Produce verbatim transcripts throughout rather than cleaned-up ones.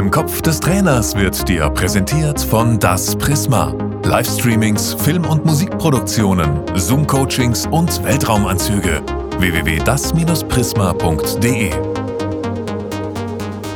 Im Kopf des Trainers wird dir präsentiert von Das Prisma. Livestreamings, Film- und Musikproduktionen, Zoom-Coachings und Weltraumanzüge. w w w punkt das Prisma punkt d e.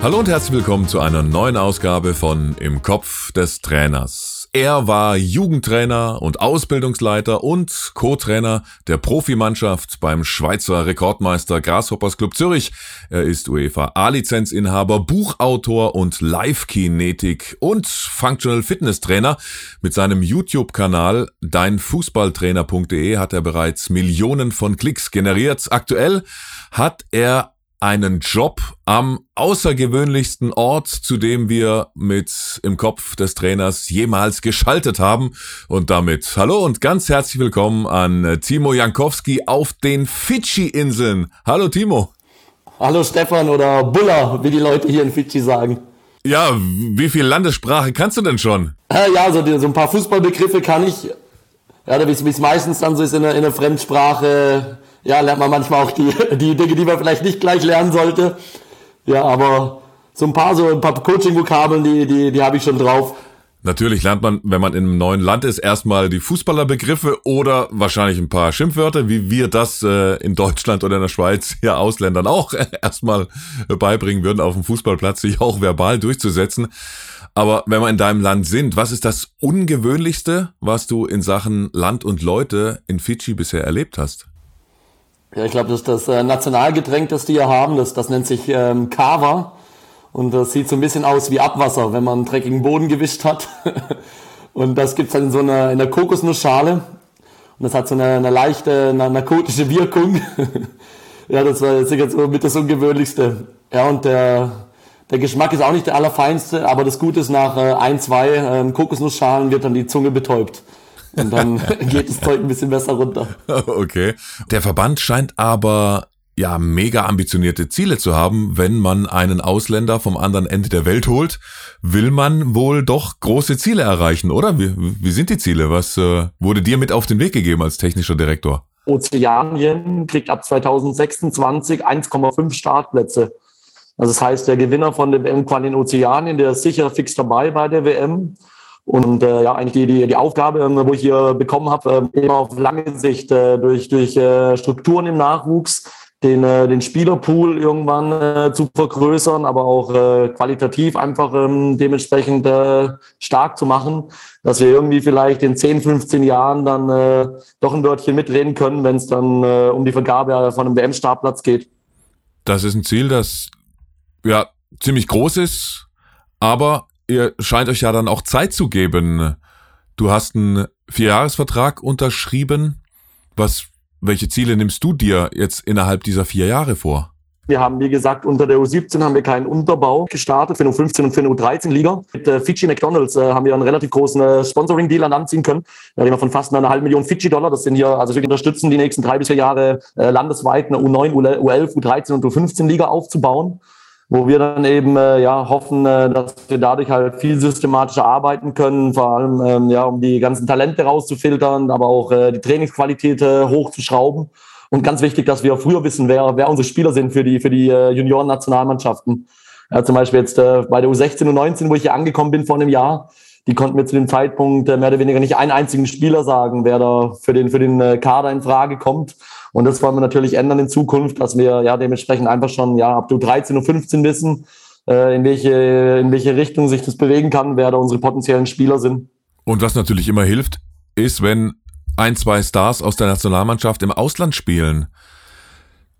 Hallo und herzlich willkommen zu einer neuen Ausgabe von Im Kopf des Trainers. Er war Jugendtrainer und Ausbildungsleiter und Co-Trainer der Profimannschaft beim Schweizer Rekordmeister Grasshoppers Club Zürich. Er ist UEFA A-Lizenzinhaber, Buchautor und Live-Kinetik und Functional Fitness Trainer. Mit seinem YouTube-Kanal dein fußballtrainer punkt d e hat er bereits Millionen von Klicks generiert. Aktuell hat er einen Job am außergewöhnlichsten Ort, zu dem wir mit Im Kopf des Trainers jemals geschaltet haben. Und damit hallo und ganz herzlich willkommen an Timo Jankowski auf den Fidschi-Inseln. Hallo Timo. Hallo Stefan oder Bulla, wie die Leute hier in Fidschi sagen. Ja, wie viel Landessprache kannst du denn schon? Ja, so, die, so ein paar Fußballbegriffe kann ich. Ja, wie es meistens dann so ist in der, in der Fremdsprache. Ja, lernt man manchmal auch die, die Dinge, die man vielleicht nicht gleich lernen sollte. Ja, aber so ein paar, so ein paar Coaching-Vokabeln, die, die, die habe ich schon drauf. Natürlich lernt man, wenn man in einem neuen Land ist, erstmal die Fußballerbegriffe oder wahrscheinlich ein paar Schimpfwörter, wie wir das äh, in Deutschland oder in der Schweiz ja Ausländern auch erstmal beibringen würden, auf dem Fußballplatz sich auch verbal durchzusetzen. Aber wenn wir in deinem Land sind, was ist das Ungewöhnlichste, was du in Sachen Land und Leute in Fidschi bisher erlebt hast? Ja, ich glaube, das ist das äh, Nationalgetränk, das die hier haben, das, das nennt sich ähm, Kava. Und das sieht so ein bisschen aus wie Abwasser, wenn man einen dreckigen Boden gewischt hat. Und das gibt's dann in so einer, in einer Kokosnussschale. Und das hat so eine, eine leichte eine narkotische Wirkung. Ja, das war jetzt so mit das Ungewöhnlichste. Ja, und der, der Geschmack ist auch nicht der allerfeinste, aber das Gute ist, nach äh, ein, zwei äh, Kokosnussschalen wird dann die Zunge betäubt. Und dann geht das Zeug ein bisschen besser runter. Okay. Der Verband scheint aber ja mega ambitionierte Ziele zu haben. Wenn man einen Ausländer vom anderen Ende der Welt holt, will man wohl doch große Ziele erreichen, oder? Wie, wie sind die Ziele? Was äh, wurde dir mit auf den Weg gegeben als technischer Direktor? Ozeanien kriegt ab zwanzig sechsundzwanzig eins Komma fünf Startplätze. Also das heißt, der Gewinner von der W M-Quali in Ozeanien, der ist sicher fix dabei bei der W M. Und äh, ja, eigentlich die, die, die Aufgabe, äh, wo ich hier bekommen habe, äh, immer auf lange Sicht äh, durch, durch äh, Strukturen im Nachwuchs, den, äh, den Spielerpool irgendwann äh, zu vergrößern, aber auch äh, qualitativ einfach ähm, dementsprechend äh, stark zu machen, dass wir irgendwie vielleicht in zehn, fünfzehn Jahren dann äh, doch ein Wörtchen mitreden können, wenn es dann äh, um die Vergabe von einem W M-Startplatz geht. Das ist ein Ziel, das ja ziemlich groß ist, aber ihr scheint euch ja dann auch Zeit zu geben. Du hast einen Vierjahresvertrag unterschrieben. Was, welche Ziele nimmst du dir jetzt innerhalb dieser vier Jahre vor? Wir haben, wie gesagt, unter der U siebzehn haben wir keinen Unterbau gestartet, für U fünfzehn und für U dreizehn Liga. Mit äh, Fidschi McDonalds äh, haben wir einen relativ großen äh, Sponsoring-Deal an Land ziehen können. Da reden wir von fast einer halben Million Fidschi-Dollar. Das sind hier, also wir unterstützen die nächsten drei bis vier Jahre äh, landesweit eine U neun, U elf, U dreizehn und U fünfzehn Liga aufzubauen, wo wir dann eben äh, ja hoffen, äh, dass wir dadurch halt viel systematischer arbeiten können, vor allem ähm, ja, um die ganzen Talente rauszufiltern, aber auch äh, die Trainingsqualität äh, hochzuschrauben. Und ganz wichtig, dass wir früher wissen, wer, wer unsere Spieler sind für die, für die äh, Junioren-Nationalmannschaften. Ja, zum Beispiel jetzt äh, bei der U sechzehn und U neunzehn, wo ich hier angekommen bin vor einem Jahr, die konnten mir zu dem Zeitpunkt äh, mehr oder weniger nicht einen einzigen Spieler sagen, wer da für den, für den äh, Kader in Frage kommt. Und das wollen wir natürlich ändern in Zukunft, dass wir ja dementsprechend einfach schon ja ab U dreizehn, U fünfzehn wissen, äh, in welche in welche Richtung sich das bewegen kann, wer da unsere potenziellen Spieler sind. Und was natürlich immer hilft, ist, wenn ein, zwei Stars aus der Nationalmannschaft im Ausland spielen.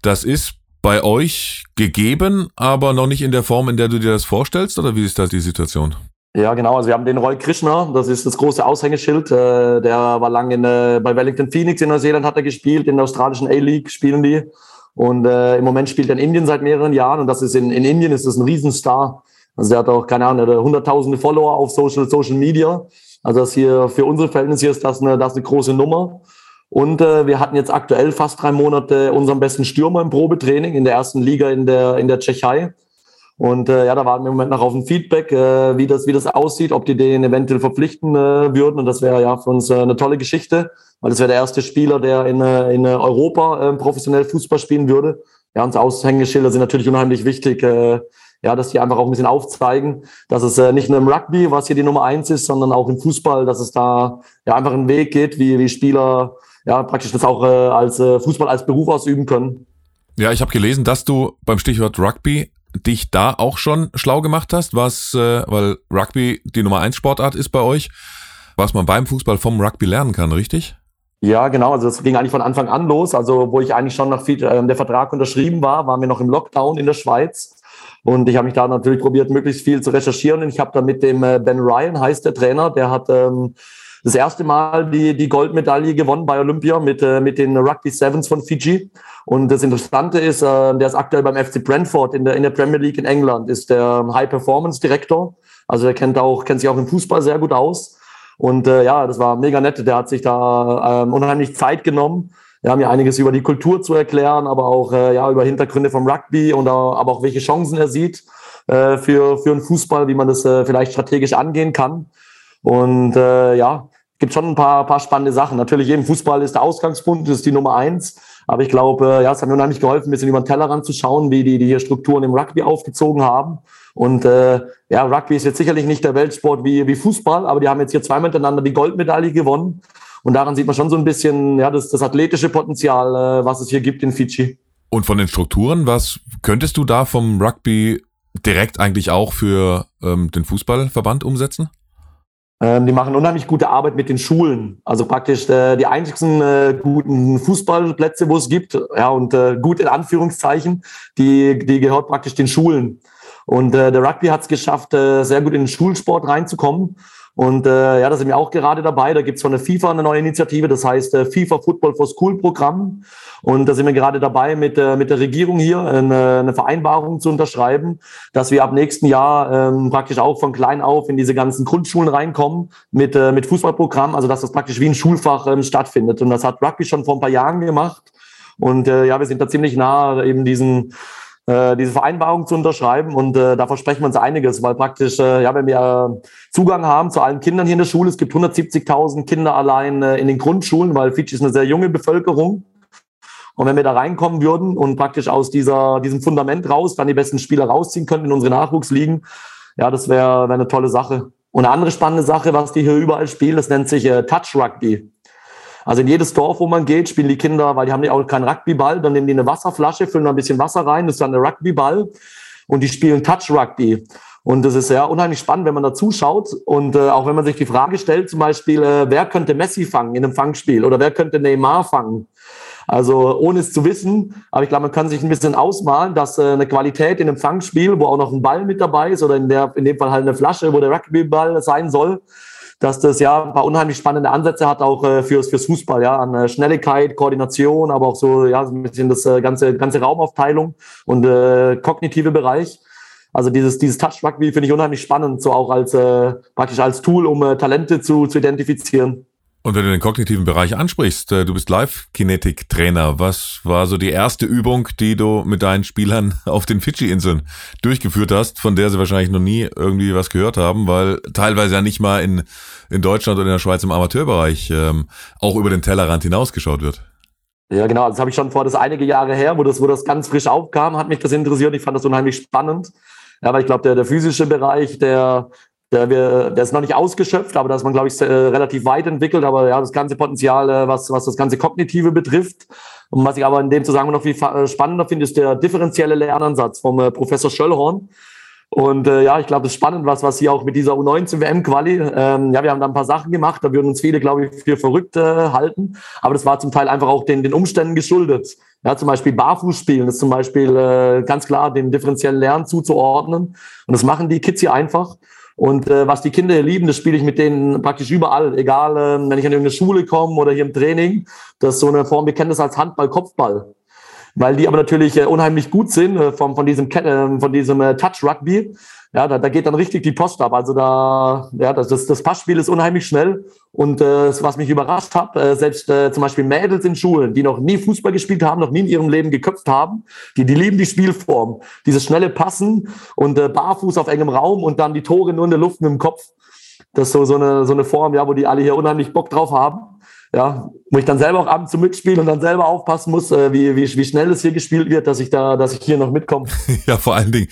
Das ist bei euch gegeben, aber noch nicht in der Form, in der du dir das vorstellst, oder wie ist da die Situation? Ja, genau. Also wir haben den Roy Krishna, das ist das große Aushängeschild. Äh, der war lange in, äh, bei Wellington Phoenix in Neuseeland hat er gespielt, in der australischen A-League spielen die. Und äh, im Moment spielt er in Indien seit mehreren Jahren und das ist in, in Indien ist das ein Riesenstar. Also der hat auch, keine Ahnung, der hat hunderttausende Follower auf Social, Social Media. Also das hier, für unsere Verhältnisse ist das eine, das eine große Nummer. Und äh, wir hatten jetzt aktuell fast drei Monate unseren besten Stürmer im Probetraining in der ersten Liga in der, in der Tschechei. Und äh, ja, da warten wir im Moment noch auf ein Feedback, äh, wie das wie das aussieht, ob die den eventuell verpflichten äh, würden. Und das wäre ja für uns äh, eine tolle Geschichte, weil das wäre der erste Spieler, der in in Europa äh, professionell Fußball spielen würde. Ja, und Aushängeschilder sind natürlich unheimlich wichtig. Äh, ja, dass die einfach auch ein bisschen aufzeigen, dass es äh, nicht nur im Rugby, was hier die Nummer eins ist, sondern auch im Fußball, dass es da ja einfach einen Weg geht, wie, wie Spieler ja praktisch das auch äh, als äh, Fußball als Beruf ausüben können. Ja, ich habe gelesen, dass du beim Stichwort Rugby dich da auch schon schlau gemacht hast, was, äh, weil Rugby die Nummer eins Sportart ist bei euch, was man beim Fußball vom Rugby lernen kann, richtig? Ja, genau. Also das ging eigentlich von Anfang an los. Also wo ich eigentlich schon nach viel, äh, der Vertrag unterschrieben war, waren wir noch im Lockdown in der Schweiz. Und ich habe mich da natürlich probiert, möglichst viel zu recherchieren. Und ich habe da mit dem äh, Ben Ryan, heißt der Trainer, der hat ähm, das erste Mal die, die Goldmedaille gewonnen bei Olympia mit, äh, mit den Rugby Sevens von Fidschi. Und das Interessante ist, äh, der ist aktuell beim F C Brentford in der, in der Premier League in England, ist der High-Performance-Direktor. Also der kennt auch, kennt sich auch im Fußball sehr gut aus. Und äh, ja, das war mega nett. Der hat sich da ähm, unheimlich Zeit genommen. Wir haben ja einiges über die Kultur zu erklären, aber auch äh, ja über Hintergründe vom Rugby und auch, aber auch welche Chancen er sieht äh, für für einen Fußball, wie man das äh, vielleicht strategisch angehen kann. Und äh, ja, gibt schon ein paar paar spannende Sachen. Natürlich im Fußball ist der Ausgangspunkt, das ist die Nummer eins. Aber ich glaube, äh, ja, es hat mir unheimlich geholfen, ein bisschen über den Tellerrand zu schauen, wie die die hier Strukturen im Rugby aufgezogen haben. Und äh, ja, Rugby ist jetzt sicherlich nicht der Weltsport wie, wie Fußball, aber die haben jetzt hier zweimal hintereinander die Goldmedaille gewonnen. Und daran sieht man schon so ein bisschen ja das, das athletische Potenzial, äh, was es hier gibt in Fidschi. Und von den Strukturen, was könntest du da vom Rugby direkt eigentlich auch für ähm, den Fußballverband umsetzen? Ähm, die machen unheimlich gute Arbeit mit den Schulen. Also praktisch äh, die einzigsten äh, guten Fußballplätze, wo es gibt, ja und äh, gut in Anführungszeichen, die, die gehört praktisch den Schulen. Und äh, der Rugby hat es geschafft, äh, sehr gut in den Schulsport reinzukommen. Und äh, ja, da sind wir auch gerade dabei. Da gibt es von der FIFA eine neue Initiative, das heißt äh, FIFA Football for School Programm. Und da sind wir gerade dabei, mit, äh, mit der Regierung hier eine, eine Vereinbarung zu unterschreiben, dass wir ab nächsten Jahr ähm, praktisch auch von klein auf in diese ganzen Grundschulen reinkommen mit, äh, mit Fußballprogramm, also dass das praktisch wie ein Schulfach ähm, stattfindet. Und das hat Rugby schon vor ein paar Jahren gemacht. Und äh, ja, wir sind da ziemlich nah eben diesen... diese Vereinbarung zu unterschreiben und äh, da versprechen wir uns einiges, weil praktisch, äh, ja, wenn wir äh, Zugang haben zu allen Kindern hier in der Schule, es gibt hundertsiebzigtausend Kinder allein äh, in den Grundschulen, weil Fidschi ist eine sehr junge Bevölkerung und wenn wir da reinkommen würden und praktisch aus dieser diesem Fundament raus dann die besten Spieler rausziehen könnten in unsere Nachwuchsligen, ja, das wäre wär eine tolle Sache. Und eine andere spannende Sache, was die hier überall spielen, das nennt sich äh, Touch Rugby. Also in jedes Dorf, wo man geht, spielen die Kinder, weil die haben ja auch keinen Rugbyball, dann nehmen die eine Wasserflasche, füllen da ein bisschen Wasser rein, das ist dann der Rugbyball und die spielen Touch Rugby. Und das ist ja unheimlich spannend, wenn man da zuschaut und äh, auch wenn man sich die Frage stellt, zum Beispiel, äh, wer könnte Messi fangen in einem Fangspiel oder wer könnte Neymar fangen? Also ohne es zu wissen, aber ich glaube, man kann sich ein bisschen ausmalen, dass äh, eine Qualität in einem Fangspiel, wo auch noch ein Ball mit dabei ist oder in, der, in dem Fall halt eine Flasche, wo der Rugbyball sein soll, dass das ja ein paar unheimlich spannende Ansätze hat, auch äh, fürs, fürs Fußball, ja, an äh, Schnelligkeit, Koordination, aber auch so, ja, so ein bisschen das äh, ganze, ganze Raumaufteilung und äh, kognitive Bereich. Also dieses, dieses Touch-Rugby finde ich unheimlich spannend, so auch als, äh, praktisch als Tool, um äh, Talente zu, zu identifizieren. Und wenn du den kognitiven Bereich ansprichst, äh, du bist Live-Kinetik-Trainer. Was war so die erste Übung, die du mit deinen Spielern auf den Fidschi-Inseln durchgeführt hast, von der sie wahrscheinlich noch nie irgendwie was gehört haben, weil teilweise ja nicht mal in in Deutschland oder in der Schweiz im Amateurbereich ähm, auch über den Tellerrand hinausgeschaut wird? Ja, genau. Das habe ich schon vor, das einige Jahre her, wo das, wo das ganz frisch aufkam, hat mich das interessiert. Ich fand das unheimlich spannend. Ja, aber ich glaube, der, der physische Bereich, der Der ist noch nicht ausgeschöpft, aber da ist man, glaube ich, relativ weit entwickelt. Aber ja, das ganze Potenzial, was, was das ganze Kognitive betrifft. Und was ich aber in dem Zusammenhang noch viel spannender finde, ist der differenzielle Lernansatz vom Professor Schöllhorn. Und äh, ja, ich glaube, das ist spannend, was, was hier auch mit dieser U neunzehn W M Quali, ähm, ja, wir haben da ein paar Sachen gemacht, da würden uns viele, glaube ich, für verrückt äh, halten, aber das war zum Teil einfach auch den, den Umständen geschuldet. Ja, zum Beispiel Barfußspielen ist zum Beispiel äh, ganz klar dem differenziellen Lernen zuzuordnen und das machen die Kids hier einfach. Und äh, was die Kinder hier lieben, das spiele ich mit denen praktisch überall, egal, äh, wenn ich an irgendeine Schule komme oder hier im Training, das ist so eine Form, wir kennen das als Handball, Kopfball. Weil die aber natürlich äh, unheimlich gut sind äh, vom, von diesem, äh, von diesem äh, Touch-Rugby. Ja, da, da geht dann richtig die Post ab. Also da, ja, das, das Passspiel ist unheimlich schnell. Und äh, was mich überrascht hat, äh, selbst äh, zum Beispiel Mädels in Schulen, die noch nie Fußball gespielt haben, noch nie in ihrem Leben geköpft haben, die, die lieben die Spielform. Dieses schnelle Passen und äh, barfuß auf engem Raum und dann die Tore nur in der Luft mit dem Kopf. Das ist so, so, eine, so eine Form, ja, wo die alle hier unheimlich Bock drauf haben. ja, wo ich dann selber auch ab und zu mitspiele und dann selber aufpassen muss, äh, wie, wie, wie schnell es hier gespielt wird, dass ich da, dass ich hier noch mitkomme. Ja, vor allen Dingen,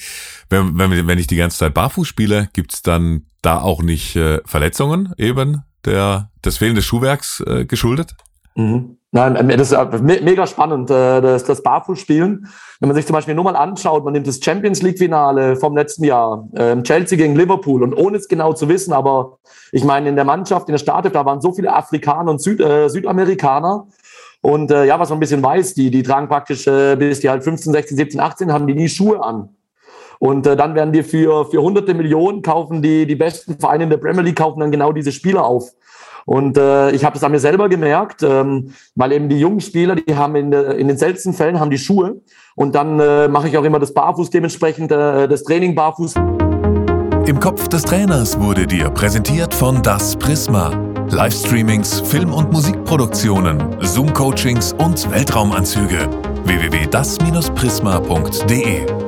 wenn, wenn, wenn ich die ganze Zeit barfuß spiele, gibt's dann da auch nicht äh, Verletzungen eben der, des fehlenden Schuhwerks äh, geschuldet? Mhm. Nein, das ist mega spannend, das, das Barfußspielen. Wenn man sich zum Beispiel nur mal anschaut, man nimmt das Champions-League-Finale vom letzten Jahr, Chelsea gegen Liverpool, und ohne es genau zu wissen, aber ich meine, in der Mannschaft, in der Startelf, da waren so viele Afrikaner und Süd, äh, Südamerikaner. Und äh, ja, was man ein bisschen weiß, die, die tragen praktisch, äh, bis die halt fünfzehn, sechzehn, siebzehn, achtzehn, haben die nie Schuhe an. Und äh, dann werden die für, für hunderte Millionen, kaufen die, die besten Vereine in der Premier League, kaufen dann genau diese Spieler auf. Und äh, ich habe das an mir selber gemerkt, ähm, weil eben die jungen Spieler, die haben in, in den seltensten Fällen haben die Schuhe, und dann äh, mache ich auch immer das Barfuß dementsprechend, äh, das Training barfuß. Im Kopf des Trainers wurde dir präsentiert von Das Prisma. Livestreamings, Film- und Musikproduktionen, Zoom-Coachings und Weltraumanzüge. w w w punkt das Prisma punkt d e